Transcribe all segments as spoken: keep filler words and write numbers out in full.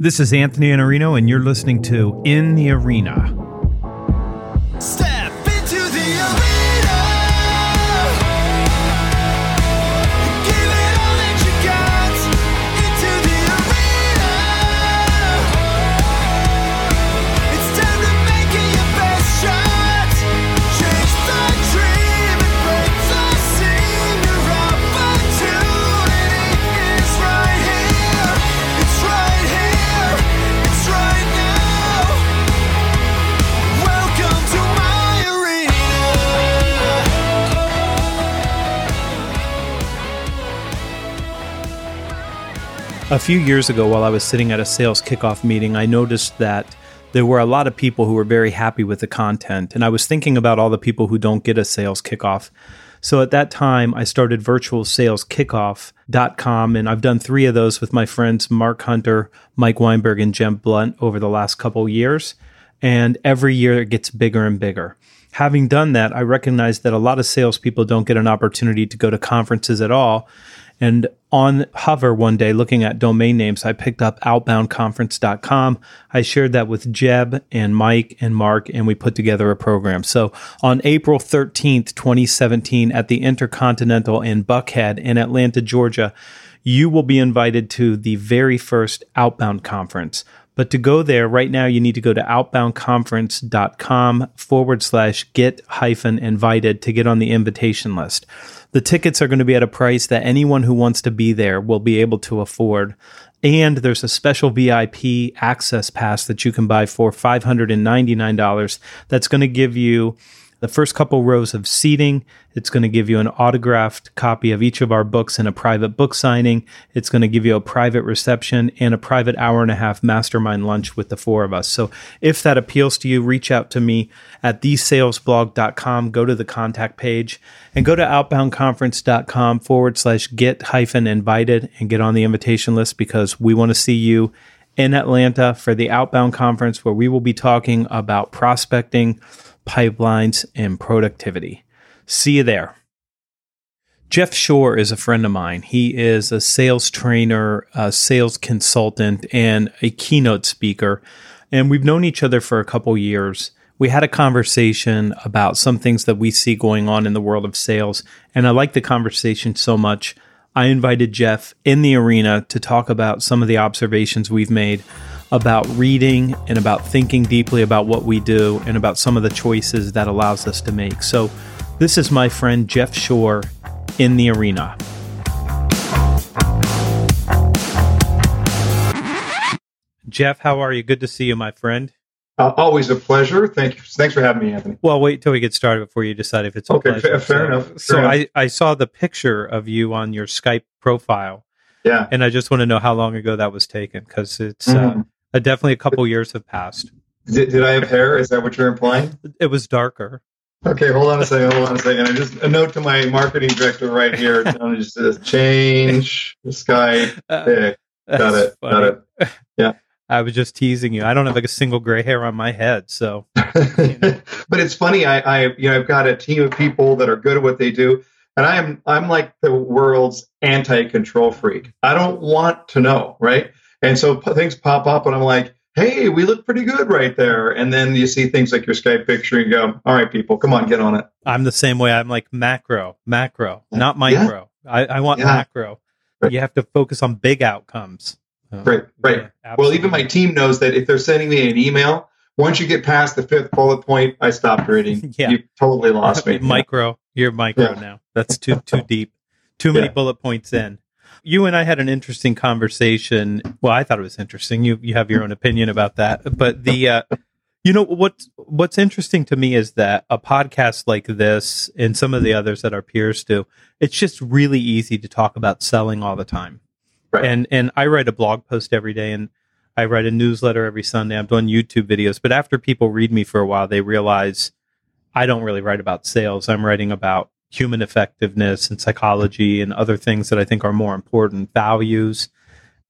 This is Anthony Iannarino, and you're listening to In the Arena. Step into the arena. Give it all that you got. Into the arena. It's time to make it your best shot. Chase the dream and break the scene. Your opportunity is right here. It's right here. It's right now. Welcome to my arena. A few years ago, while I was sitting at a sales kickoff meeting, I noticed that there were a lot of people who were very happy with the content, and I was thinking about all the people who don't get a sales kickoff. So at that time, I started virtual sales kickoff dot com, and I've done three of those with my friends Mark Hunter, Mike Weinberg, and Jim Blount over the last couple of years, and every year it gets bigger and bigger. Having done that, I recognize that a lot of salespeople don't get an opportunity to go to conferences at all. And on Hover one day, looking at domain names, I picked up outbound conference dot com. I shared that with Jeb and Mike and Mark, and we put together a program. So on April thirteenth, twenty seventeen, at the Intercontinental in Buckhead in Atlanta, Georgia, you will be invited to the very first Outbound Conference. But to go there right now, you need to go to outbound conference dot com forward slash get hyphen invited to get on the invitation list. The tickets are going to be at a price that anyone who wants to be there will be able to afford. And there's a special V I P access pass that you can buy for five hundred ninety-nine dollars that's going to give you the first couple rows of seating. It's going to give you an autographed copy of each of our books and a private book signing. It's going to give you a private reception and a private hour and a half mastermind lunch with the four of us. So if that appeals to you, reach out to me at the sales blog dot com, go to the contact page, and go to outbound conference dot com forward slash get hyphen invited and get on the invitation list, because we want to see you in Atlanta for the Outbound Conference, where we will be talking about prospecting, pipelines, and productivity. See you there. Jeff Shore is a friend of mine. He is a sales trainer, a sales consultant, and a keynote speaker. And we've known each other for a couple years. We had a conversation about some things that we see going on in the world of sales, and I like the conversation so much, I invited Jeff in the arena to talk about some of the observations we've made about reading and about thinking deeply about what we do and about some of the choices that allows us to make. So this is my friend Jeff Shore in the arena. Jeff, how are you? Good to see you, my friend. Uh, always a pleasure. Thank you. Thanks for having me, Anthony. Well, wait till we get started before you decide if it's a okay, pleasure. Fair, fair so, enough. Fair so enough. I, I saw the picture of you on your Skype profile. Yeah. And I just want to know how long ago that was taken, because it's mm-hmm. uh, definitely a couple years have passed. Did, did I have hair? Is that what you're implying? It was darker. Okay, hold on a second. Hold on a second. I just a note to my marketing director right here. Just says, change the Skype. Uh, Got it. Funny. Got it. Yeah. I was just teasing you. I don't have like a single gray hair on my head, so. You know. But it's funny. I, I, you know, I've got a team of people that are good at what they do, and I'm, I'm like the world's anti-control freak. I don't want to know, right? And so p- things pop up, and I'm like, "Hey, we look pretty good right there." And then you see things like your Skype picture, and you go, "All right, people, come on, get on it." I'm the same way. I'm like macro, macro, not micro. Yeah. I, I want yeah. macro. Right. You have to focus on big outcomes. Oh, right, right. Yeah, well, even my team knows that if they're sending me an email, once you get past the fifth bullet point, I stopped reading. Yeah. You totally lost me. Micro. You're micro yeah. now. That's too too deep. Too many yeah. bullet points in. You and I had an interesting conversation. Well, I thought it was interesting. You you have your own opinion about that. But the uh, you know what's what's interesting to me is that a podcast like this and some of the others that our peers do, it's just really easy to talk about selling all the time. Right. And and I write a blog post every day, and I write a newsletter every Sunday. I'm doing YouTube videos. But after people read me for a while, they realize I don't really write about sales. I'm writing about human effectiveness and psychology and other things that I think are more important, values.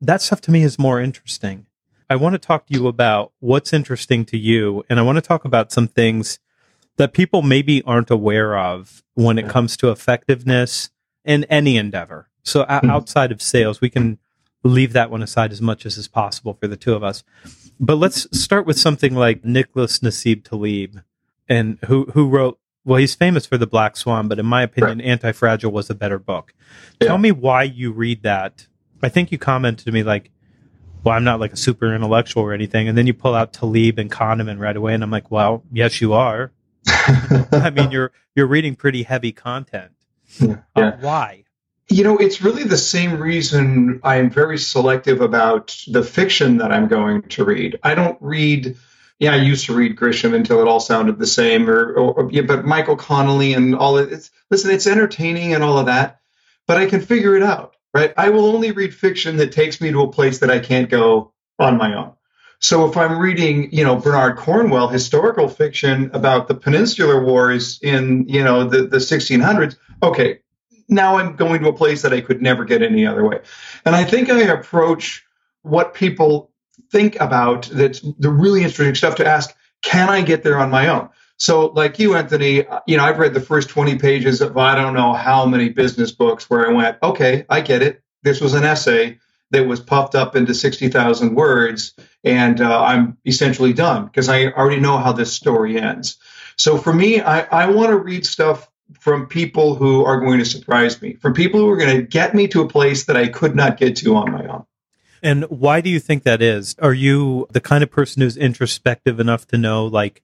That stuff to me is more interesting. I want to talk to you about what's interesting to you, and I want to talk about some things that people maybe aren't aware of when it comes to effectiveness in any endeavor. So outside of sales, we can leave that one aside as much as is possible for the two of us. But let's start with something like Nicholas Nassim Taleb, and who, who wrote, well, he's famous for The Black Swan, but in my opinion, right. Anti-Fragile was a better book. Yeah. Tell me why you read that. I think you commented to me like, well, I'm not like a super intellectual or anything. And then you pull out Taleb and Kahneman right away. And I'm like, well, yes, you are. I mean, you're, you're reading pretty heavy content. Yeah. Uh, why? You know, it's really the same reason I am very selective about the fiction that I'm going to read. I don't read, yeah, I used to read Grisham until it all sounded the same, or, or yeah, but Michael Connelly and all of it. Listen, it's entertaining and all of that, but I can figure it out, right? I will only read fiction that takes me to a place that I can't go on my own. So if I'm reading, you know, Bernard Cornwell, historical fiction about the Peninsular Wars in, you know, the, the sixteen hundreds, okay, now I'm going to a place that I could never get any other way. And I think I approach what people think about, that's the really interesting stuff, to ask, can I get there on my own? So like you, Anthony, you know, I've read the first twenty pages of I don't know how many business books where I went, okay, I get it. This was an essay that was puffed up into sixty thousand words, and uh, I'm essentially done because I already know how this story ends. So for me, I, I want to read stuff from people who are going to surprise me, from people who are going to get me to a place that I could not get to on my own. And why do you think that is? Are you the kind of person who's introspective enough to know, like,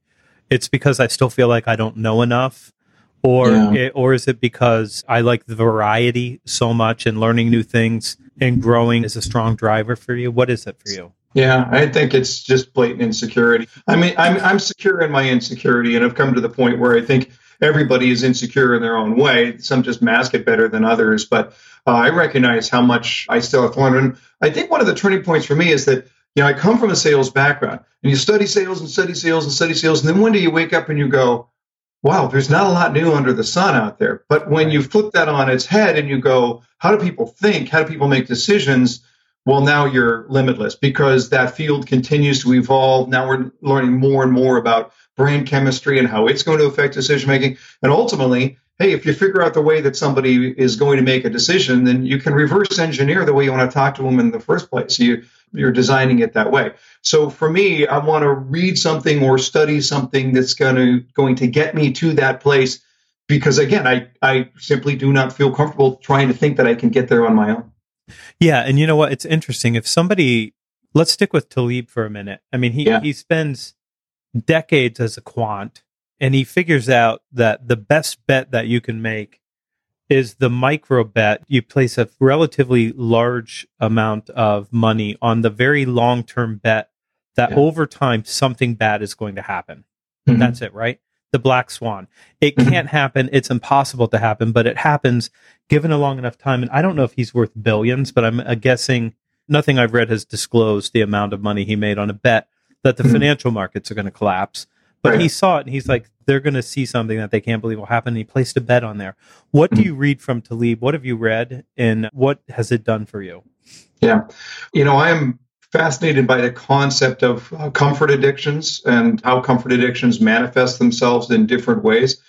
it's because I still feel like I don't know enough? Or, yeah. it, or is it because I like the variety so much, and learning new things and growing is a strong driver for you? What is it for you? Yeah, I think it's just blatant insecurity. I mean, I'm, I'm secure in my insecurity, and I've come to the point where I think everybody is insecure in their own way. Some just mask it better than others. But uh, I recognize how much I still have to learn. And I think one of the turning points for me is that, you know, I come from a sales background, and you study sales and study sales and study sales. And then one day you wake up and you go, wow, there's not a lot new under the sun out there. But when you flip that on its head and you go, how do people think? How do people make decisions? Well, now you're limitless, because that field continues to evolve. Now we're learning more and more about brain chemistry and how it's going to affect decision making. And ultimately, hey, if you figure out the way that somebody is going to make a decision, then you can reverse engineer the way you want to talk to them in the first place. You, you're designing it that way. So for me, I want to read something or study something that's going to going to get me to that place, because, again, I, I simply do not feel comfortable trying to think that I can get there on my own. Yeah. And you know what? It's interesting. If somebody, let's stick with Taleb for a minute. I mean, he, yeah. he spends decades as a quant, and he figures out that the best bet that you can make is the micro bet. You place a relatively large amount of money on the very long-term bet that yeah. over time something bad is going to happen. Mm-hmm. That's it, right? The black swan. It mm-hmm. can't happen. It's impossible to happen, but it happens given a long enough time. And I don't know if he's worth billions, but I'm uh, guessing nothing I've read has disclosed the amount of money he made on a bet that the mm-hmm. financial markets are going to collapse. But right. he saw it, and he's like, they're going to see something that they can't believe will happen. And he placed a bet on there. What do you read from Taleb? What have you read, and what has it done for you? Yeah. You know, I'm fascinated by the concept of uh, comfort addictions and how comfort addictions manifest themselves in different ways.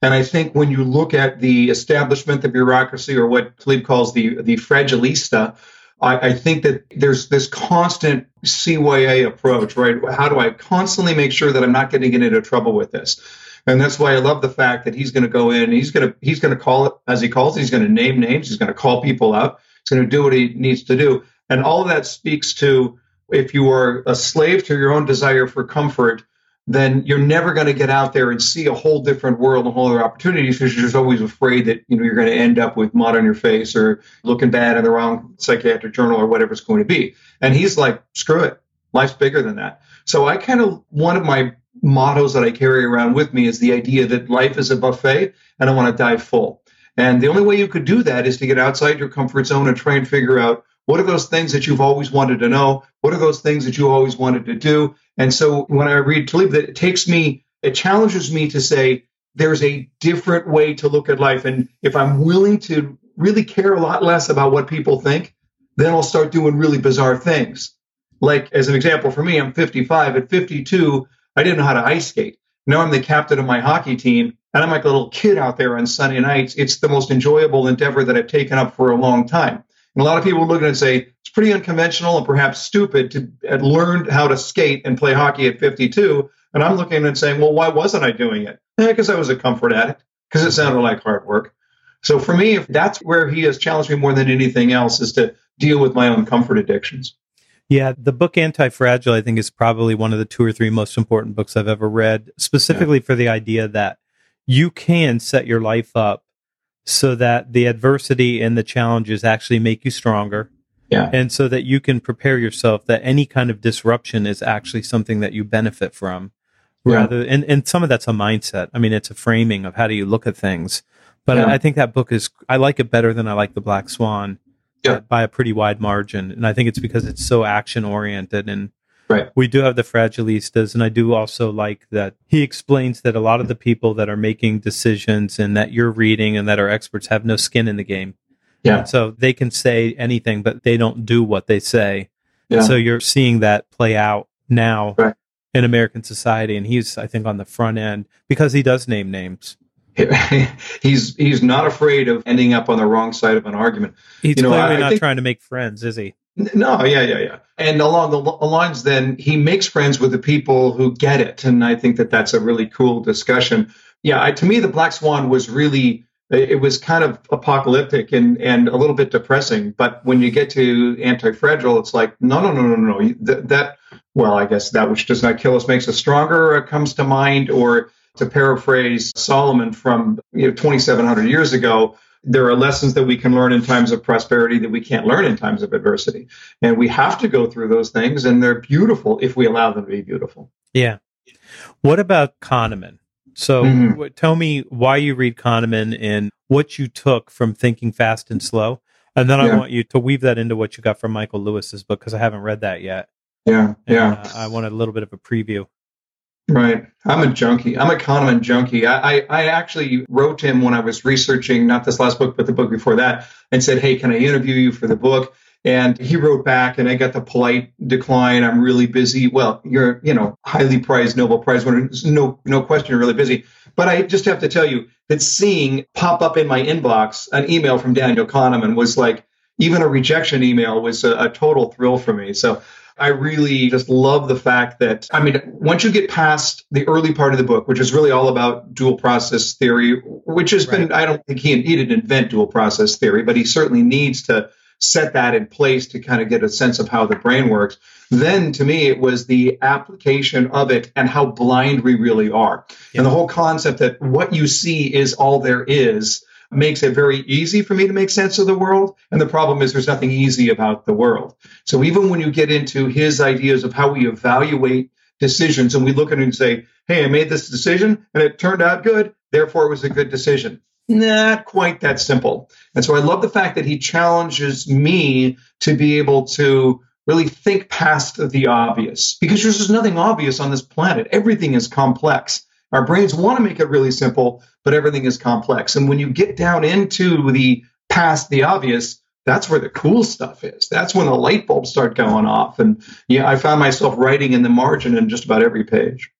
And I think when you look at the establishment, the bureaucracy, or what Taleb calls the, the fragilista, I, I think that there's this constant C Y A approach, right? How do I constantly make sure that I'm not getting into trouble with this? And that's why I love the fact that he's going to go in, he's going to he's going to call it as he calls it, he's going to name names, he's going to call people out, he's going to do what he needs to do. And all of that speaks to, if you are a slave to your own desire for comfort, then you're never going to get out there and see a whole different world and whole other opportunities, because you're just always afraid that, you know, you're going to end up with mud on your face or looking bad in the wrong psychiatric journal or whatever it's going to be. And he's like, screw it. Life's bigger than that. So I kind of, one of my mottos that I carry around with me is the idea that life is a buffet and I want to dive full. And the only way you could do that is to get outside your comfort zone and try and figure out, what are those things that you've always wanted to know? What are those things that you always wanted to do? And so when I read Taleb, that it takes me, it challenges me to say, there's a different way to look at life. And if I'm willing to really care a lot less about what people think, then I'll start doing really bizarre things. Like, as an example, for me, I'm fifty-five. At fifty-two, I didn't know how to ice skate. Now I'm the captain of my hockey team, and I'm like a little kid out there on Sunday nights. It's the most enjoyable endeavor that I've taken up for a long time. And a lot of people look at it and say, it's pretty unconventional and perhaps stupid to have learned how to skate and play hockey at fifty-two. And I'm looking at it and saying, well, why wasn't I doing it? Because eh, I was a comfort addict, because it sounded like hard work. So for me, if that's where he has challenged me more than anything else, is to deal with my own comfort addictions. Yeah, the book Anti-Fragile, I think, is probably one of the two or three most important books I've ever read, specifically yeah. for the idea that you can set your life up so that the adversity and the challenges actually make you stronger. Yeah. And so that you can prepare yourself that any kind of disruption is actually something that you benefit from. Yeah. Rather, and, and some of that's a mindset. I mean, it's a framing of how do you look at things. But yeah. I think that book is, I like it better than I like The Black Swan yeah. by a pretty wide margin. And I think it's because it's so action oriented. And right. we do have the fragilistas. And I do also like that he explains that a lot of the people that are making decisions and that you're reading and that are experts have no skin in the game. Yeah. And so they can say anything, but they don't do what they say. Yeah. And so you're seeing that play out now right. in American society. And he's, I think, on the front end because he does name names. he's he's not afraid of ending up on the wrong side of an argument. He's you know, clearly I, I not think, trying to make friends, is he? No, yeah, yeah, yeah. And along the lines, then he makes friends with the people who get it, and I think that that's a really cool discussion. Yeah, I, to me, The Black Swan was really it was kind of apocalyptic and and a little bit depressing. But when you get to Anti-Fragile, it's like no, no, no, no, no. That, that well, I guess that which does not kill us makes us stronger. Or comes to mind, or to paraphrase Solomon from you know, twenty-seven hundred years ago, there are lessons that we can learn in times of prosperity that we can't learn in times of adversity. And we have to go through those things, and they're beautiful if we allow them to be beautiful. Yeah. What about Kahneman? So mm-hmm. w- tell me why you read Kahneman and what you took from Thinking Fast and Slow. And then yeah. I want you to weave that into what you got from Michael Lewis's book, because I haven't read that yet. Yeah, and, yeah. Uh, I want a little bit of a preview. Right. I'm a junkie. I'm a Kahneman junkie. I, I, I actually wrote him when I was researching, not this last book, but the book before that, and said, hey, can I interview you for the book? And he wrote back, and I got the polite decline. I'm really busy. Well, you're, you know, highly prized Nobel Prize winner. No, no question, you're really busy. But I just have to tell you that seeing pop up in my inbox an email from Daniel Kahneman was like, even a rejection email was a, a total thrill for me. So I really just love the fact that, I mean, once you get past the early part of the book, which is really all about dual process theory, which has right. been, I don't think he, he didn't invent dual process theory, but he certainly needs to set that in place to kind of get a sense of how the brain works. Then to me, it was the application of it and how blind we really are. Yeah. And the whole concept that what you see is all there is makes it very easy for me to make sense of the world. And the problem is there's nothing easy about the world. So even when you get into his ideas of how we evaluate decisions and we look at it and say, hey, I made this decision and it turned out good, therefore it was a good decision. Not quite that simple. And so I love the fact that he challenges me to be able to really think past the obvious, because there's just nothing obvious on this planet. Everything is complex. Our brains want to make it really simple, but everything is complex. And when you get down into the past, the obvious, that's where the cool stuff is. That's when the light bulbs start going off. And yeah, I found myself writing in the margin in just about every page.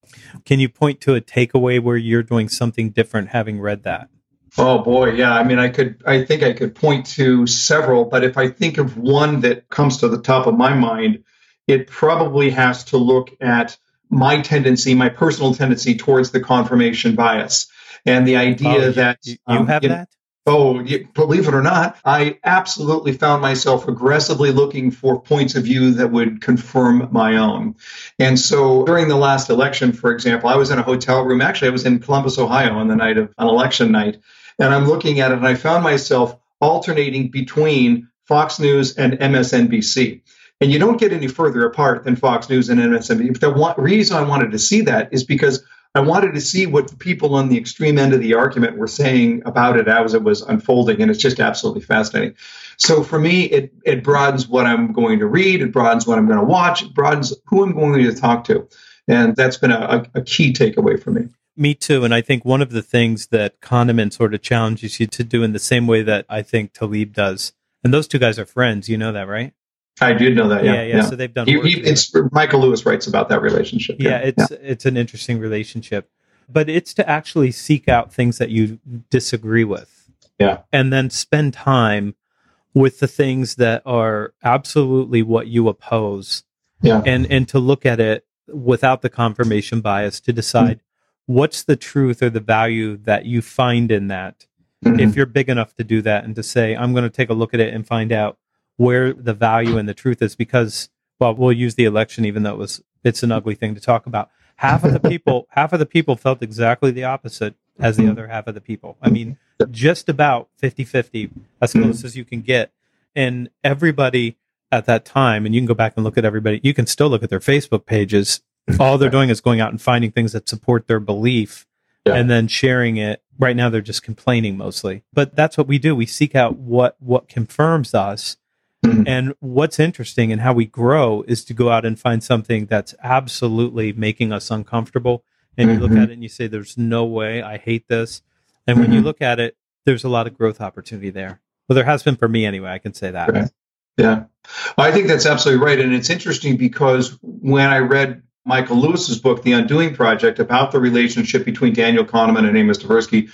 Can you point to a takeaway where you're doing something different having read that? Oh, boy. Yeah. I mean, I could, I think I could point to several, but if I think of one that comes to the top of my mind, it probably has to look at my tendency, my personal tendency towards the confirmation bias, and the idea oh, that you, you um, have you know, that. Oh, you, believe it or not, I absolutely found myself aggressively looking for points of view that would confirm my own. And so during the last election, for example, I was in a hotel room. Actually, I was in Columbus, Ohio on the night of an election night, and I'm looking at it and I found myself alternating between Fox News and M S N B C. And you don't get any further apart than Fox News and M S N B C. But the reason I wanted to see that is because I wanted to see what the people on the extreme end of the argument were saying about it as it was unfolding. And it's just absolutely fascinating. So for me, it, it broadens what I'm going to read. It broadens what I'm going to watch. It broadens who I'm going to talk to. And that's been a, a key takeaway for me. Me too. And I think one of the things that Kahneman sort of challenges you to do in the same way that I think Taleb does. And those two guys are friends. You know that, right? I did know that. Yeah, yeah. yeah. So they've done. He, work he, it's Michael Lewis writes about that relationship. Yeah, yeah it's yeah. it's an interesting relationship, but it's to actually seek out things that you disagree with. Yeah, and then spend time with the things that are absolutely what you oppose, yeah. and, and to look at it without the confirmation bias to decide mm-hmm. what's the truth or the value that you find in that. Mm-hmm. If you're big enough to do that and to say, I'm going to take a look at it and find out where the value and the truth is, because, well, we'll use the election, even though it was, it's an ugly thing to talk about. Half of the people, half of the people felt exactly the opposite as the other half of the people. I mean, just about fifty-fifty, as close as you can get. And everybody at that time, and you can go back and look at everybody, you can still look at their Facebook pages. All they're doing is going out and finding things that support their belief yeah. and then sharing it. Right now, they're just complaining mostly. But that's what we do. We seek out what, what confirms us. And what's interesting and how we grow is to go out and find something that's absolutely making us uncomfortable. And you mm-hmm. look at it and you say, there's no way, I hate this. And when mm-hmm. you look at it, there's a lot of growth opportunity there. Well, there has been for me anyway, I can say that. Right. Yeah, well, I think that's absolutely right. And it's interesting because when I read Michael Lewis's book, The Undoing Project, about the relationship between Daniel Kahneman and Amos Tversky,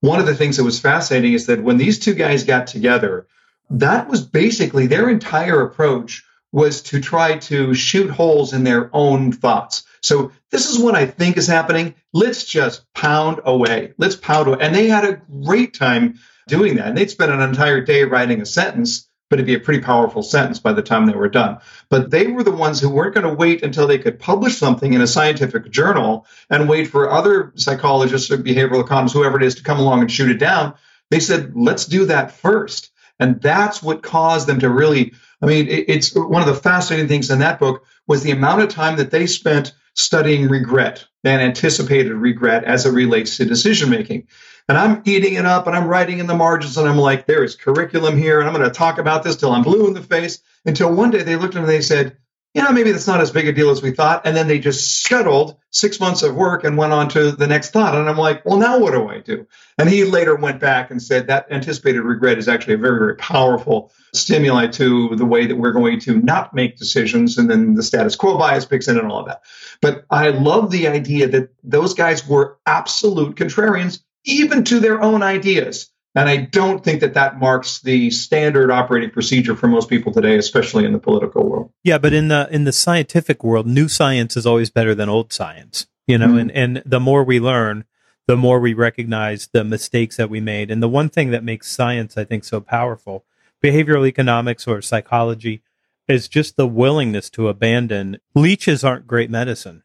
one of the things that was fascinating is that when these two guys got together, that was basically their entire approach was to try to shoot holes in their own thoughts. So this is what I think is happening. Let's just pound away. Let's pound away. And they had a great time doing that. And they'd spent an entire day writing a sentence, but it'd be a pretty powerful sentence by the time they were done. But they were the ones who weren't going to wait until they could publish something in a scientific journal and wait for other psychologists or behavioral economists, whoever it is, to come along and shoot it down. They said, let's do that first. And that's what caused them to really, I mean, it, it's one of the fascinating things in that book was the amount of time that they spent studying regret and anticipated regret as it relates to decision making. And I'm eating it up and I'm writing in the margins and I'm like, there is curriculum here and I'm going to talk about this till I'm blue in the face. Until one day they looked at me and they said, you know, maybe that's not as big a deal as we thought. And then they just scuttled six months of work and went on to the next thought. And I'm like, well, now what do I do? And he later went back and said that anticipated regret is actually a very, very powerful stimuli to the way that we're going to not make decisions. And then the status quo bias picks in and all of that. But I love the idea that those guys were absolute contrarians, even to their own ideas. And I don't think that that marks the standard operating procedure for most people today, especially in the political world. Yeah, but in the in the scientific world, new science is always better than old science, you know, mm-hmm. and, and the more we learn, the more we recognize the mistakes that we made. And the one thing that makes science, I think, so powerful, behavioral economics or psychology, is just the willingness to abandon. Leeches aren't great medicine.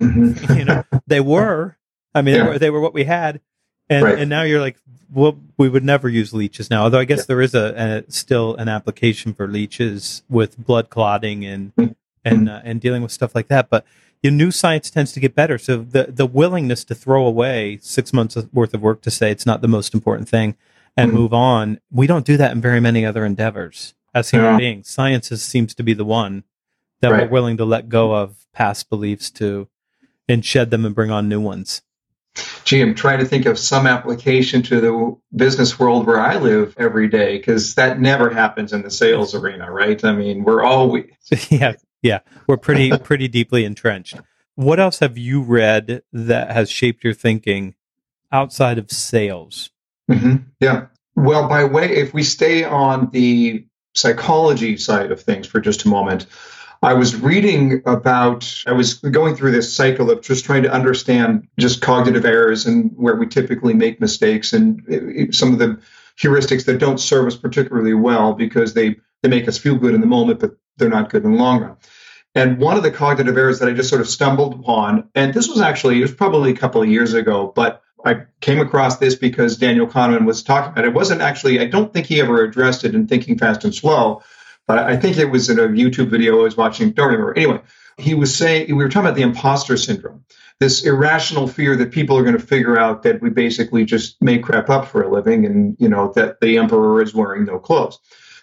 Mm-hmm. You know, they were. I mean, yeah. they were, they were what we had. And, right. and now you're like, well, we would never use leeches now. Although I guess yeah. there is a, a still an application for leeches with blood clotting and mm-hmm. and uh, and dealing with stuff like that. But your new science tends to get better. So the the willingness to throw away six months worth of work to say it's not the most important thing and mm-hmm. move on. We don't do that in very many other endeavors as human yeah. beings. Science is, seems to be the one that right. we're willing to let go of past beliefs to and shed them and bring on new ones. Gee, I'm trying to think of some application to the business world where I live every day, because that never happens in the sales arena, right? I mean, we're always... yeah, yeah, we're pretty pretty deeply entrenched. What else have you read that has shaped your thinking outside of sales? Mm-hmm. Yeah. Well, by way, if we stay on the psychology side of things for just a moment, I was reading about, I was going through this cycle of just trying to understand just cognitive errors and where we typically make mistakes and some of the heuristics that don't serve us particularly well because they, they make us feel good in the moment, but they're not good in the long run. And one of the cognitive errors that I just sort of stumbled upon, and this was actually, it was probably a couple of years ago, but I came across this because Daniel Kahneman was talking about it. It wasn't actually, I don't think he ever addressed it in Thinking Fast and Slow, but I think it was in a YouTube video I was watching. Don't remember. Anyway, he was saying, we were talking about the imposter syndrome, this irrational fear that people are going to figure out that we basically just make crap up for a living and, you know, that the emperor is wearing no clothes.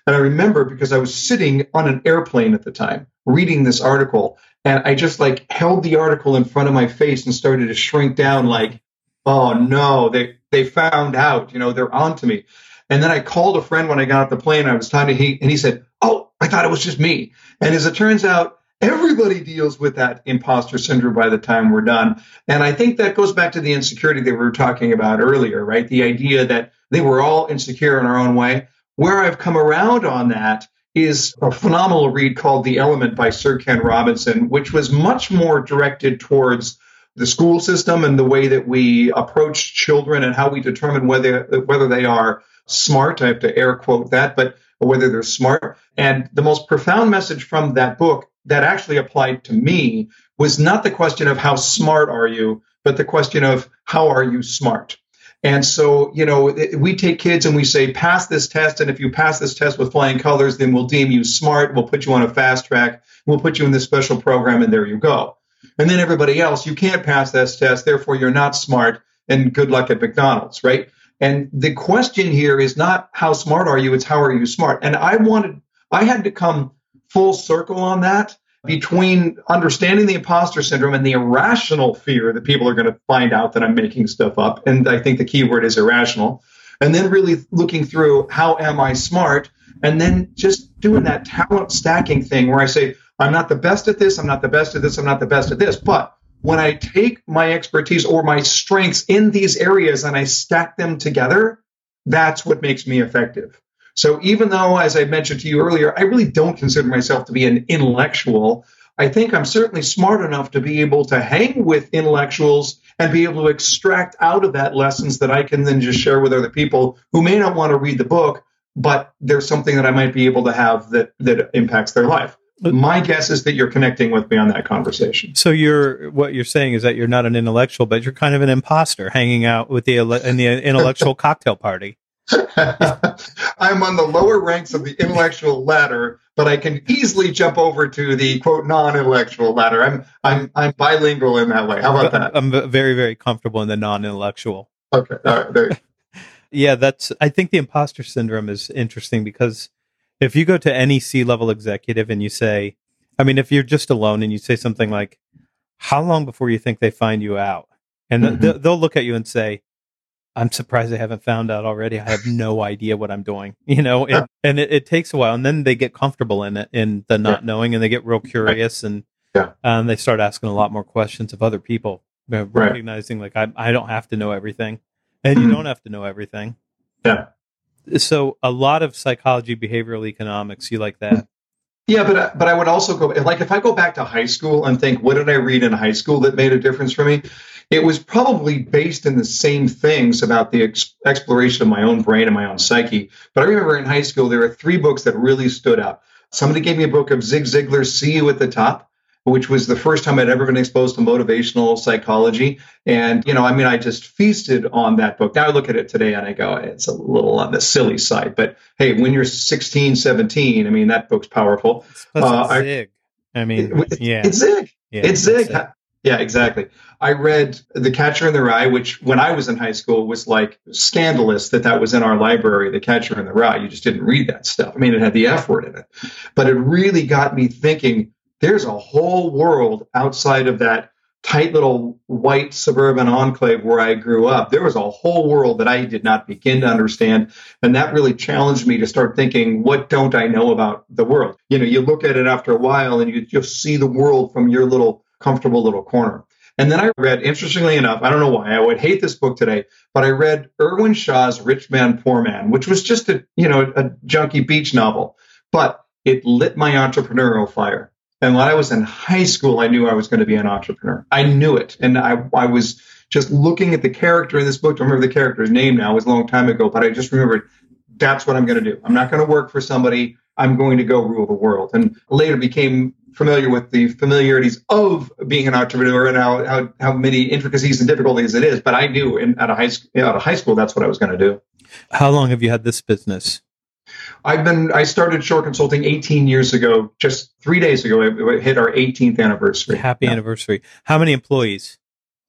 And I remember because I was sitting on an airplane at the time reading this article, and I just like held the article in front of my face and started to shrink down like, oh, no, they, they found out, you know, they're onto me. And then I called a friend when I got off the plane. I was talking to him, and he said, oh, I thought it was just me. And as it turns out, everybody deals with that imposter syndrome by the time we're done. And I think that goes back to the insecurity that we were talking about earlier, right? The idea that they were all insecure in our own way. Where I've come around on that is a phenomenal read called The Element by Sir Ken Robinson, which was much more directed towards the school system and the way that we approach children and how we determine whether whether they are smart. I have to air quote that, but whether they're smart. And the most profound message from that book that actually applied to me was not the question of how smart are you, but the question of how are you smart? And so, you know, we take kids and we say, pass this test. And if you pass this test with flying colors, then we'll deem you smart. We'll put you on a fast track. We'll put you in this special program. And there you go. And then everybody else, you can't pass this test. Therefore, you're not smart. And good luck at McDonald's. Right. And the question here is not how smart are you? It's how are you smart? And I wanted I had to come full circle on that between understanding the imposter syndrome and the irrational fear that people are going to find out that I'm making stuff up. And I think the key word is irrational. And then really looking through how am I smart? And then just doing that talent stacking thing where I say, I'm not the best at this. I'm not the best at this. I'm not the best at this. But when I take my expertise or my strengths in these areas and I stack them together, that's what makes me effective. So even though, as I mentioned to you earlier, I really don't consider myself to be an intellectual, I think I'm certainly smart enough to be able to hang with intellectuals and be able to extract out of that lessons that I can then just share with other people who may not want to read the book, but there's something that I might be able to have that, that impacts their life. My guess is that you're connecting with me on that conversation. So you're what you're saying is that you're not an intellectual, but you're kind of an imposter hanging out with the in the intellectual cocktail party. I'm on the lower ranks of the intellectual ladder, but I can easily jump over to the quote non-intellectual ladder. I'm I'm I'm bilingual in that way. How about that? I'm very very comfortable in the non-intellectual. Okay, all right. There you go. Yeah, that's. I think the imposter syndrome is interesting because. If you go to any C-level executive and you say, I mean, if you're just alone and you say something like, how long before you think they find you out? And mm-hmm. th- they'll look at you and say, I'm surprised they haven't found out already. I have no idea what I'm doing, you know, and, and it, it takes a while. And then they get comfortable in it, in the not yeah. knowing, and they get real curious and yeah. um, they start asking a lot more questions of other people, you know, recognizing right. like, I, I don't have to know everything and mm-hmm. you don't have to know everything. Yeah. So a lot of psychology, behavioral economics, you like that? Yeah, but but I would also go, like if I go back to high school and think, what did I read in high school that made a difference for me? It was probably based in the same things about the ex- exploration of my own brain and my own psyche. But I remember in high school, there were three books that really stood out. Somebody gave me a book of Zig Ziglar's See You at the Top, which was the first time I'd ever been exposed to motivational psychology. And, you know, I mean, I just feasted on that book. Now I look at it today and I go, it's a little on the silly side. But, hey, when you're sixteen, seventeen, I mean, that book's powerful. That's uh, Zig. I, I mean, it, yeah. It's Zig. Yeah, it's Zig. Zig. Yeah, exactly. I read The Catcher in the Rye, which when I was in high school was like scandalous that that was in our library, The Catcher in the Rye. You just didn't read that stuff. I mean, it had the F word in it. But it really got me thinking, there's a whole world outside of that tight little white suburban enclave where I grew up. There was a whole world that I did not begin to understand. And that really challenged me to start thinking, what don't I know about the world? You know, you look at it after a while and you just see the world from your little comfortable little corner. And then I read, interestingly enough, I don't know why I would hate this book today, but I read Irwin Shaw's Rich Man, Poor Man, which was just a, you know, a junky beach novel, but it lit my entrepreneurial fire. And when I was in high school, I knew I was going to be an entrepreneur. I knew it. And I, I was just looking at the character in this book. I don't remember the character's name now. It was a long time ago. But I just remembered, that's what I'm going to do. I'm not going to work for somebody. I'm going to go rule the world. And later became familiar with the familiarities of being an entrepreneur and how how, how many intricacies and difficulties it is. But I knew in, out, of high, out of high school, that's what I was going to do. How long have you had this business? I've been, I started Shore Consulting eighteen years ago, just three days ago. It hit our eighteenth anniversary. Happy yeah. anniversary. How many employees?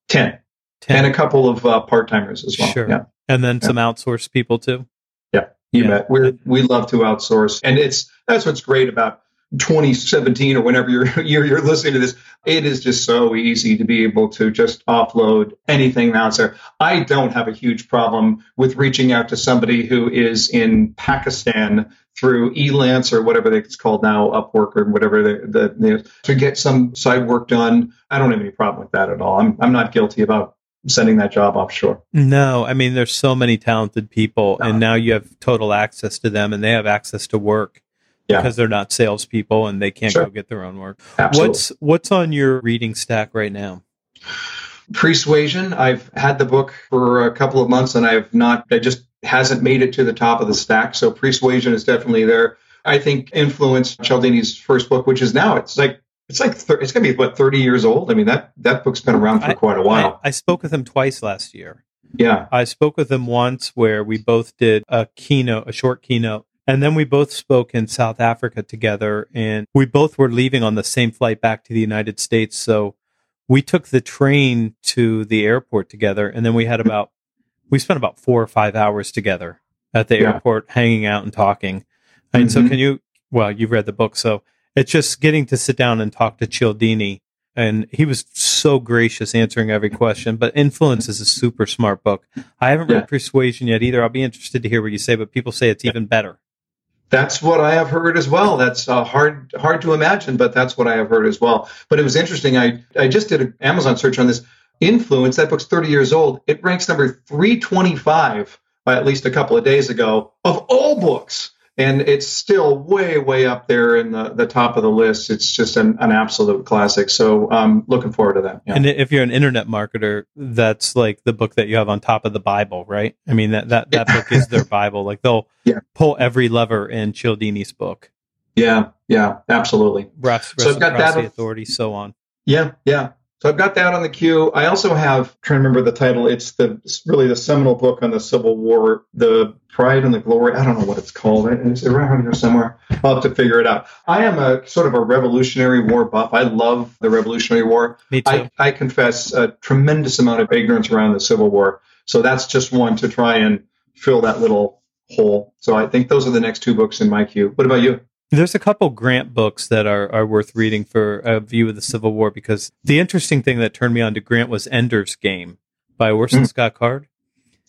Ten. Ten. And a couple of uh, part-timers as well. Sure. Yeah. And then yeah. some outsourced people too? Yeah, you yeah. bet. We we love to outsource. And it's that's what's great about twenty seventeen or whenever you're, you're you're listening to this. It is just so easy to be able to just offload anything out there. I don't have a huge problem with reaching out to somebody who is in Pakistan through Elance or whatever it's called now, Upwork or whatever, the, the, the to get some side work done. I don't have any problem with that at all. I'm I'm not guilty about sending that job offshore. No, I mean, there's so many talented people, uh, and now you have total access to them, and they have access to work yeah. because they're not salespeople and they can't sure. go get their own work. Absolutely. What's what's on your reading stack right now? Persuasion. I've had the book for a couple of months, and I've not. I just hasn't made it to the top of the stack. So Persuasion is definitely there. I think Influence, Cialdini's first book, which is now it's like. It's like thir- it's going to be what thirty years old. I mean that that book's been around for I, quite a while. I, I spoke with him twice last year. Yeah, I spoke with him once where we both did a keynote, a short keynote, and then we both spoke in South Africa together. And we both were leaving on the same flight back to the United States, so we took the train to the airport together, and then we had about we spent about four or five hours together at the yeah. airport, hanging out and talking. And mm-hmm. so, can you? Well, you've read the book, so. It's just getting to sit down and talk to Cialdini, and he was so gracious answering every question. But Influence is a super smart book. I haven't yeah. read Persuasion yet either. I'll be interested to hear what you say, but people say it's even better. That's what I have heard as well. That's uh, hard hard to imagine, but that's what I have heard as well. But it was interesting. I, I just did an Amazon search on this. Influence, that book's thirty years old. It ranks number three twenty-five, by at least a couple of days ago, of all books. And it's still way, way up there in the, the top of the list. It's just an, an absolute classic. So I'm um, looking forward to that. Yeah. And if you're an internet marketer, that's like the book that you have on top of the Bible, right? I mean, that that, that book is their Bible. Like they'll yeah. pull every lever in Cialdini's book. Yeah, yeah, absolutely. Rest, rest so I've got that. Authority, so on. Yeah, yeah. So I've got that on the queue. I also have, I'm trying to remember the title. It's the it's really the seminal book on the Civil War, The Pride and the Glory. I don't know what it's called. It's around here somewhere. I'll have to figure it out. I am a sort of a Revolutionary War buff. I love the Revolutionary War. Me too. I, I confess a tremendous amount of ignorance around the Civil War. So that's just one to try and fill that little hole. So I think those are the next two books in my queue. What about you? There's a couple Grant books that are, are worth reading for a view of the Civil War, because the interesting thing that turned me on to Grant was Ender's Game by Orson mm. Scott Card.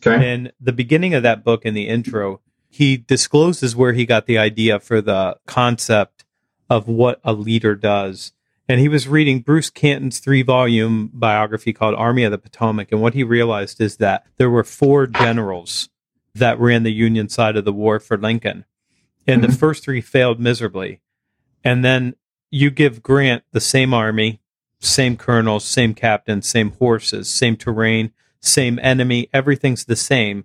Okay. And the beginning of that book in the intro, he discloses where he got the idea for the concept of what a leader does. And he was reading Bruce Canton's three-volume biography called Army of the Potomac. And what he realized is that there were four generals that ran the Union side of the war for Lincoln. And the first three failed miserably. And then you give Grant the same army, same colonels, same captains, same horses, same terrain, same enemy. Everything's the same.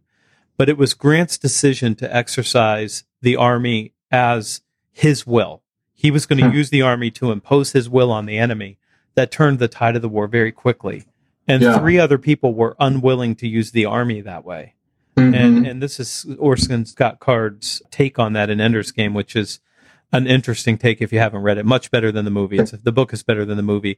But it was Grant's decision to exercise the army as his will. He was going to huh. use the army to impose his will on the enemy. That turned the tide of the war very quickly. And yeah. three other people were unwilling to use the army that way. Mm-hmm. And and this is Orson Scott Card's take on that in Ender's Game, which is an interesting take if you haven't read it. Much better than the movie. It's, the book is better than the movie.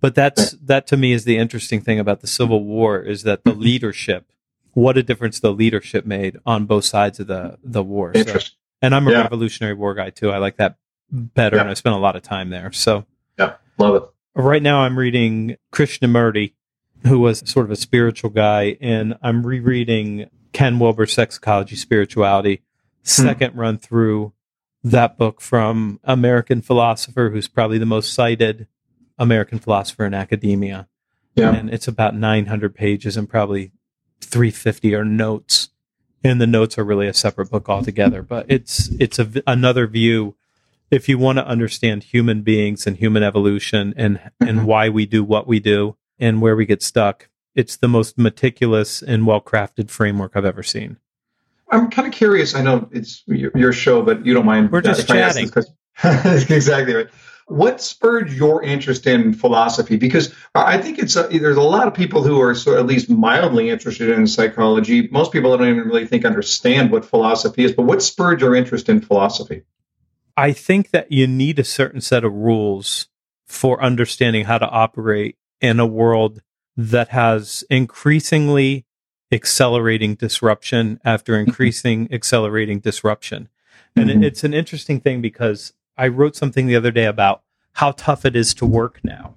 But that's that to me is the interesting thing about the Civil War, is that the leadership, what a difference the leadership made on both sides of the, the war. So, and I'm a yeah. Revolutionary War guy, too. I like that better, yeah. and I spent a lot of time there. So yeah, love it. Right now I'm reading Krishnamurti, who was sort of a spiritual guy, and I'm rereading Ken Wilber, Sex, Ecology, Spirituality, second hmm. run through that book from American philosopher, who's probably the most cited American philosopher in academia. Yeah. And it's about nine hundred pages and probably three hundred fifty are notes. And the notes are really a separate book altogether. But it's it's a, another view. If you want to understand human beings and human evolution and and why we do what we do and where we get stuck, it's the most meticulous and well-crafted framework I've ever seen. I'm kind of curious. I know it's your, your show, but you don't mind. We're just chatting. Exactly right. What spurred your interest in philosophy? Because I think it's a, there's a lot of people who are so at least mildly interested in psychology. Most people don't even really think understand what philosophy is. But what spurred your interest in philosophy? I think that you need a certain set of rules for understanding how to operate in a world that has increasingly accelerating disruption after increasing accelerating disruption. And mm-hmm. it, it's an interesting thing, because I wrote something the other day about how tough it is to work now.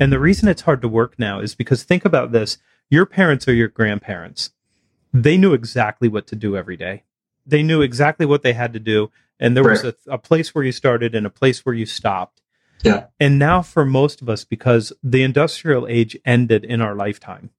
And the reason it's hard to work now is because, think about this, your parents or your grandparents, they knew exactly what to do every day. They knew exactly what they had to do. And there right. was a, a place where you started and a place where you stopped. Yeah. And now for most of us, because the industrial age ended in our lifetime,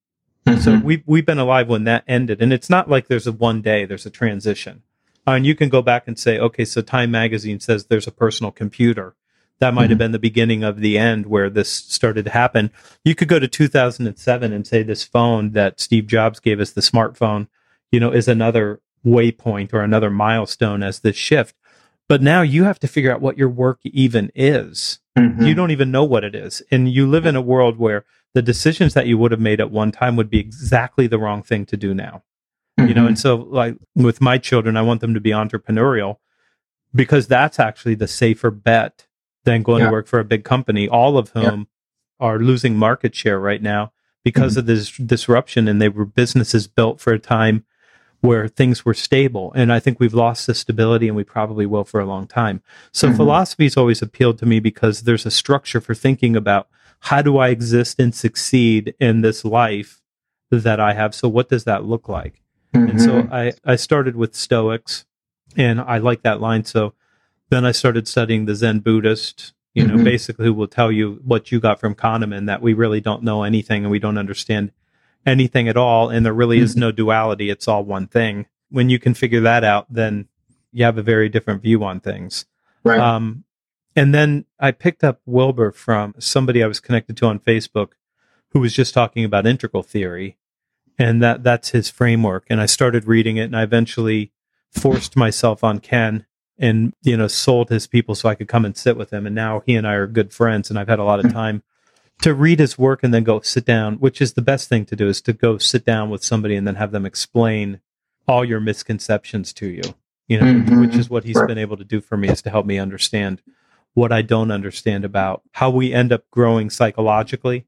Mm-hmm. So we've, we've been alive when that ended. And it's not like there's a one day, there's a transition. Uh, and you can go back and say, okay, so Time Magazine says there's a personal computer. That might mm-hmm. have been the beginning of the end where this started to happen. You could go to two thousand seven and say this phone that Steve Jobs gave us, the smartphone, you know, is another waypoint or another milestone as this shift. But now you have to figure out what your work even is. Mm-hmm. You don't even know what it is. And you live in a world where the decisions that you would have made at one time would be exactly the wrong thing to do now. Mm-hmm. You know, and so like with my children, I want them to be entrepreneurial because that's actually the safer bet than going yeah. to work for a big company, all of whom yeah. are losing market share right now because mm-hmm. of this disruption. And they were businesses built for a time where things were stable. And I think we've lost the stability, and we probably will for a long time. So mm-hmm. philosophy's always appealed to me because there's a structure for thinking about how do I exist and succeed in this life that I have? So what does that look like? Mm-hmm. And so I, I started with Stoics, and I like that line. So then I started studying the Zen Buddhist, you know, mm-hmm. basically who will tell you what you got from Kahneman, that we really don't know anything and we don't understand anything at all, and there really is no duality. It's all one thing. When you can figure that out, then you have a very different view on things. Right. Um, and then I picked up Wilber from somebody I was connected to on Facebook who was just talking about integral theory, and that that's his framework. And I started reading it, and I eventually forced myself on Ken and, you know, sold his people so I could come and sit with him. And now he and I are good friends, and I've had a lot of time to read his work and then go sit down, which is the best thing to do, is to go sit down with somebody and then have them explain all your misconceptions to you, you know, mm-hmm. which is what he's right. been able to do for me, is to help me understand what I don't understand about how we end up growing psychologically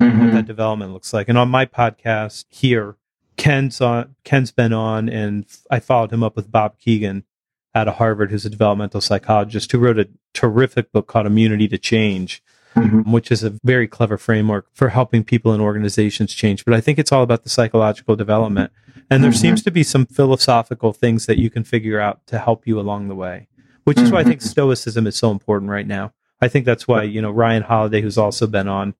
mm-hmm. and what that development looks like. And on my podcast here, Ken's on, Ken's been on, and I followed him up with Bob Keegan out of Harvard, who's a developmental psychologist who wrote a terrific book called Immunity to Change, Mm-hmm. which is a very clever framework for helping people and organizations change. But I think it's all about the psychological development. And there mm-hmm. seems to be some philosophical things that you can figure out to help you along the way, which is why I think Stoicism is so important right now. I think that's why, you know, Ryan Holiday, who's also been on,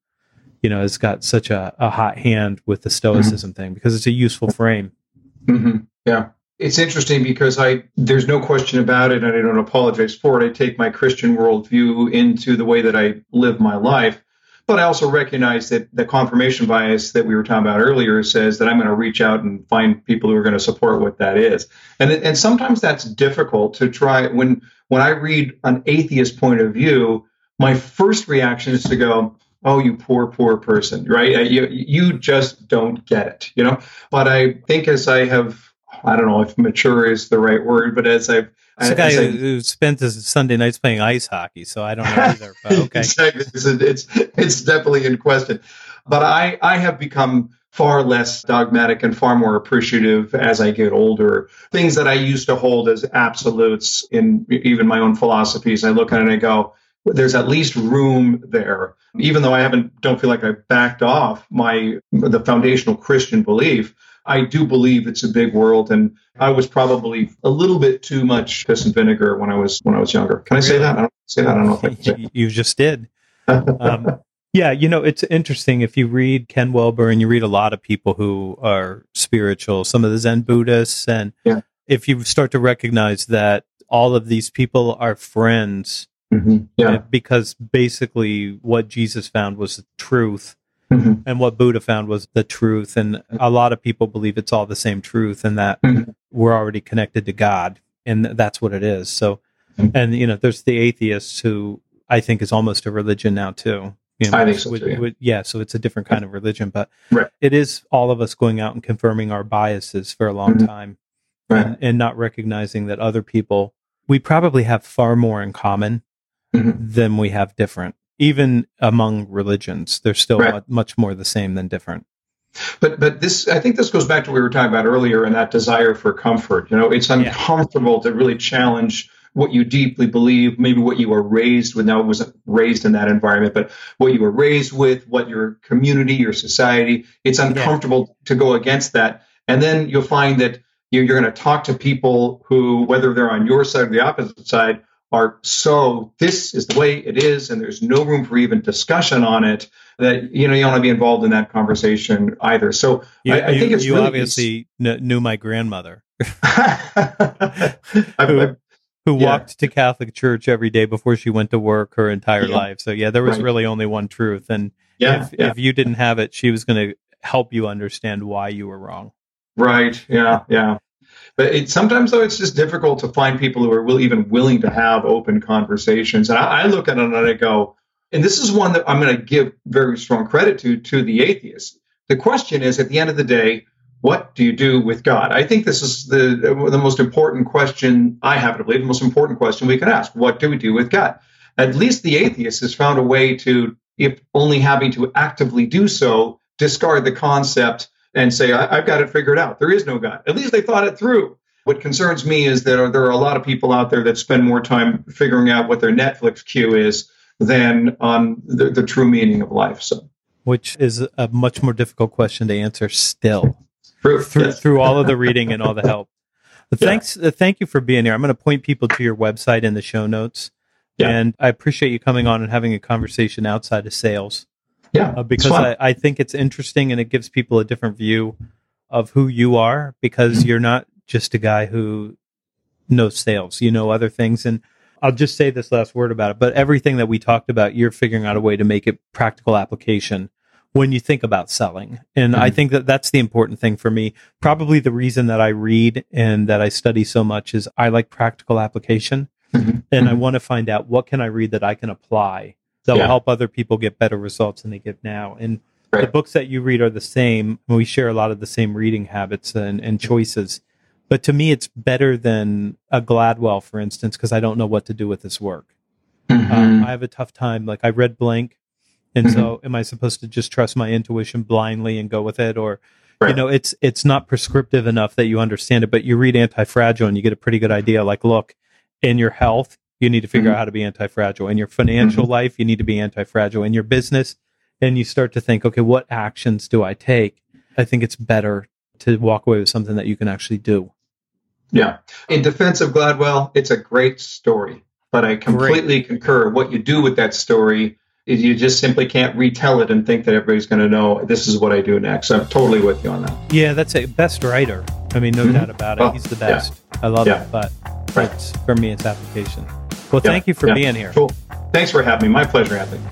you know, has got such a, a hot hand with the Stoicism mm-hmm. thing, because it's a useful frame. Mm-hmm. Yeah. It's interesting because I there's no question about it, and I don't apologize for it. I take my Christian worldview into the way that I live my life. But I also recognize that the confirmation bias that we were talking about earlier says that I'm going to reach out and find people who are going to support what that is. And and sometimes that's difficult to try. When, when I read an atheist point of view, my first reaction is to go, oh, you poor, poor person, right? You, you just don't get it, you know? But I think as I have I don't know if mature is the right word, but as I've... It's a guy I, who spent his Sunday nights playing ice hockey, so I don't know either, but okay. Exactly. It's, it's, it's definitely in question. But I, I have become far less dogmatic and far more appreciative as I get older. Things that I used to hold as absolutes in even my own philosophies, I look at it and I go, there's at least room there. Even though I haven't, don't feel like I backed off my the foundational Christian belief, I do believe it's a big world, and I was probably a little bit too much piss and vinegar when I was when I was younger. Can I really? say that? I don't say that. I don't know if I can say that. You just did. um, yeah, you know, it's interesting. If you read Ken Wilber, and you read a lot of people who are spiritual, some of the Zen Buddhists, and yeah. if you start to recognize that all of these people are friends, mm-hmm. yeah. because basically what Jesus found was the truth. Mm-hmm. And what Buddha found was the truth. And a lot of people believe it's all the same truth, and that mm-hmm. we're already connected to God. And that's what it is. So, and, you know, there's the atheists who I think is almost a religion now, too. You know, I think so, would, too, yeah. Would, yeah, so it's a different kind of religion. But right. it is all of us going out and confirming our biases for a long mm-hmm. time right. and, and not recognizing that other people, we probably have far more in common mm-hmm. than we have different. Even among religions, they're still right. much more the same than different. But but this, I think this goes back to what we were talking about earlier, and that desire for comfort. You know, it's uncomfortable yeah. to really challenge what you deeply believe, maybe what you were raised with. Now, it wasn't raised in that environment, but what you were raised with, what your community, your society, it's uncomfortable yeah. to go against that. And then you'll find that you're, you're going to talk to people who, whether they're on your side or the opposite side, are so, this is the way it is, and there's no room for even discussion on it, that, you know, you don't want to be involved in that conversation either. So you, I, I you, think it's you really obviously it's, knew my grandmother who, who yeah. walked to Catholic church every day before she went to work her entire yeah. life. So yeah, there was right. really only one truth. And yeah, if, yeah. if you didn't have it, she was going to help you understand why you were wrong. Right. Yeah. Yeah. But it, sometimes, though, it's just difficult to find people who are will, even willing to have open conversations. And I, I look at it and I go, and this is one that I'm going to give very strong credit to, to the atheist. The question is, at the end of the day, what do you do with God? I think this is the, the most important question I happen to believe, the most important question we can ask. What do we do with God? At least the atheist has found a way to, if only having to actively do so, discard the concept and say, I, I've got it figured out. There is no God. At least they thought it through. What concerns me is that there are a lot of people out there that spend more time figuring out what their Netflix queue is than on the, the true meaning of life. So, which is a much more difficult question to answer still through, through, yes. through all of the reading and all the help. But yeah. thanks, uh, thank you for being here. I'm going to point people to your website in the show notes. Yeah. And I appreciate you coming on and having a conversation outside of sales. Yeah, uh, because I, I think it's interesting and it gives people a different view of who you are, because you're not just a guy who knows sales, you know other things. And I'll just say this last word about it, but everything that we talked about, you're figuring out a way to make it practical application when you think about selling. And mm-hmm. I think that that's the important thing for me. Probably the reason that I read and that I study so much is I like practical application mm-hmm. and I want to find out what can I read that I can apply that yeah. will help other people get better results than they get now. And right. the books that you read are the same. We share a lot of the same reading habits and, and choices. But to me, it's better than a Gladwell, for instance, because I don't know what to do with this work. Mm-hmm. Um, I have a tough time. Like, I read blank. And mm-hmm. so am I supposed to just trust my intuition blindly and go with it? Or, right. you know, it's it's not prescriptive enough that you understand it. But you read Anti-Fragile and you get a pretty good idea. Like, look, in your health, you need to figure mm-hmm. out how to be anti-fragile. In your financial mm-hmm. life, you need to be anti-fragile. In your business, and you start to think, okay, what actions do I take? I think it's better to walk away with something that you can actually do. Yeah. In defense of Gladwell, it's a great story, but I completely great. concur. What you do with that story is you just simply can't retell it and think that everybody's going to know, this is what I do next. I'm totally with you on that. Yeah, that's a best writer. I mean, no mm-hmm. doubt about it. Well, he's the best. Yeah. I love yeah. it, but right. it's, for me, it's application. Well, yeah, thank you for yeah. being here. Cool. Thanks for having me. My pleasure, Anthony.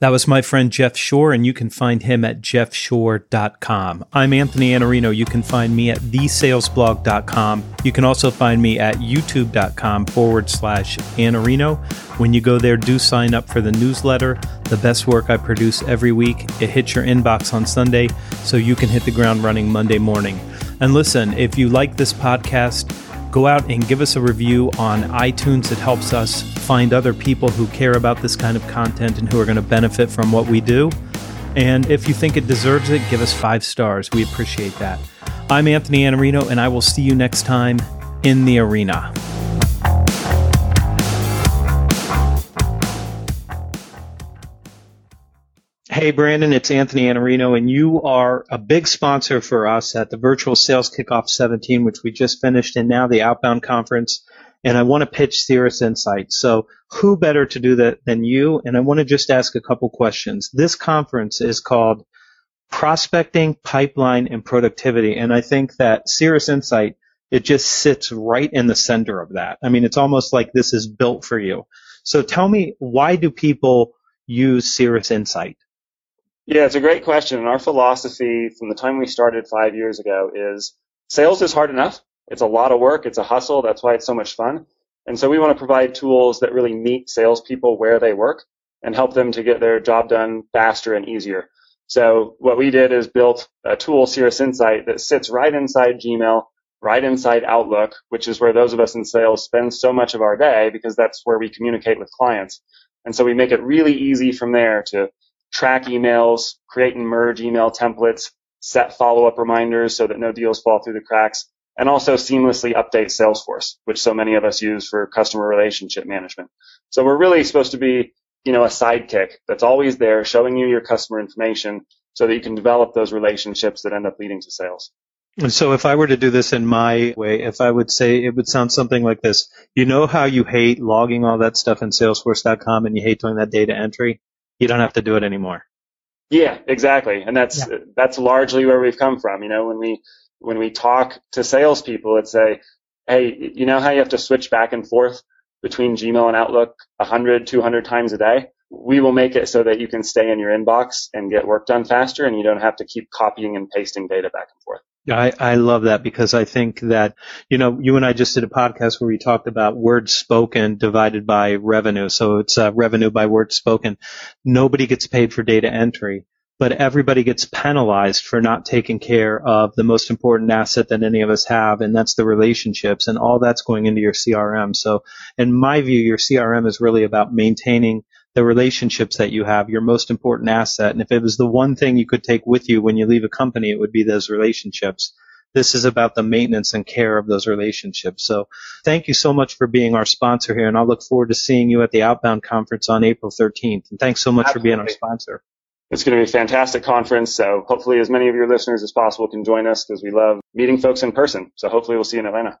That was my friend Jeff Shore, and you can find him at jeff shore dot com. I'm Anthony Iannarino. You can find me at the sales blog dot com. You can also find me at youtube.com forward slash Iannarino. When you go there, do sign up for the newsletter, the best work I produce every week. It hits your inbox on Sunday, so you can hit the ground running Monday morning. And listen, if you like this podcast, go out and give us a review on iTunes. It helps us find other people who care about this kind of content and who are going to benefit from what we do. And if you think it deserves it, give us five stars. We appreciate that. I'm Anthony Iannarino, and I will see you next time in the arena. Hey, Brandon, it's Anthony Iannarino, and you are a big sponsor for us at the Virtual Sales Kickoff seventeen, which we just finished, and now the Outbound Conference. And I want to pitch Cirrus Insight. So who better to do that than you? And I want to just ask a couple questions. This conference is called Prospecting, Pipeline, and Productivity. And I think that Cirrus Insight, it just sits right in the center of that. I mean, it's almost like this is built for you. So tell me, why do people use Cirrus Insight? Yeah, it's a great question. And our philosophy from the time we started five years ago is sales is hard enough. It's a lot of work. It's a hustle. That's why it's so much fun. And so we want to provide tools that really meet salespeople where they work and help them to get their job done faster and easier. So what we did is built a tool, Cirrus Insight, that sits right inside Gmail, right inside Outlook, which is where those of us in sales spend so much of our day because that's where we communicate with clients. And so we make it really easy from there to track emails, create and merge email templates, set follow-up reminders so that no deals fall through the cracks, and also seamlessly update Salesforce, which so many of us use for customer relationship management. So we're really supposed to be, you know, a sidekick that's always there showing you your customer information so that you can develop those relationships that end up leading to sales. And so if I were to do this in my way, if I would say it would sound something like this. You know how you hate logging all that stuff in Salesforce dot com and you hate doing that data entry? You don't have to do it anymore. Yeah, exactly. And that's yeah. that's largely where we've come from. You know, when we when we talk to salespeople and say, hey, you know how you have to switch back and forth between Gmail and Outlook one hundred, two hundred times a day? We will make it so that you can stay in your inbox and get work done faster, and you don't have to keep copying and pasting data back and forth. I, I love that, because I think that, you know, you and I just did a podcast where we talked about words spoken divided by revenue. So it's uh, revenue by words spoken. Nobody gets paid for data entry, but everybody gets penalized for not taking care of the most important asset that any of us have, and that's the relationships, and all that's going into your C R M. So in my view, your C R M is really about maintaining the relationships that you have, your most important asset. And if it was the one thing you could take with you when you leave a company, it would be those relationships. This is about the maintenance and care of those relationships. So thank you so much for being our sponsor here, and I'll look forward to seeing you at the Outbound Conference on April thirteenth. And thanks so much Absolutely. for being our sponsor. It's going to be a fantastic conference, so hopefully as many of your listeners as possible can join us, because we love meeting folks in person. So hopefully we'll see you in Atlanta.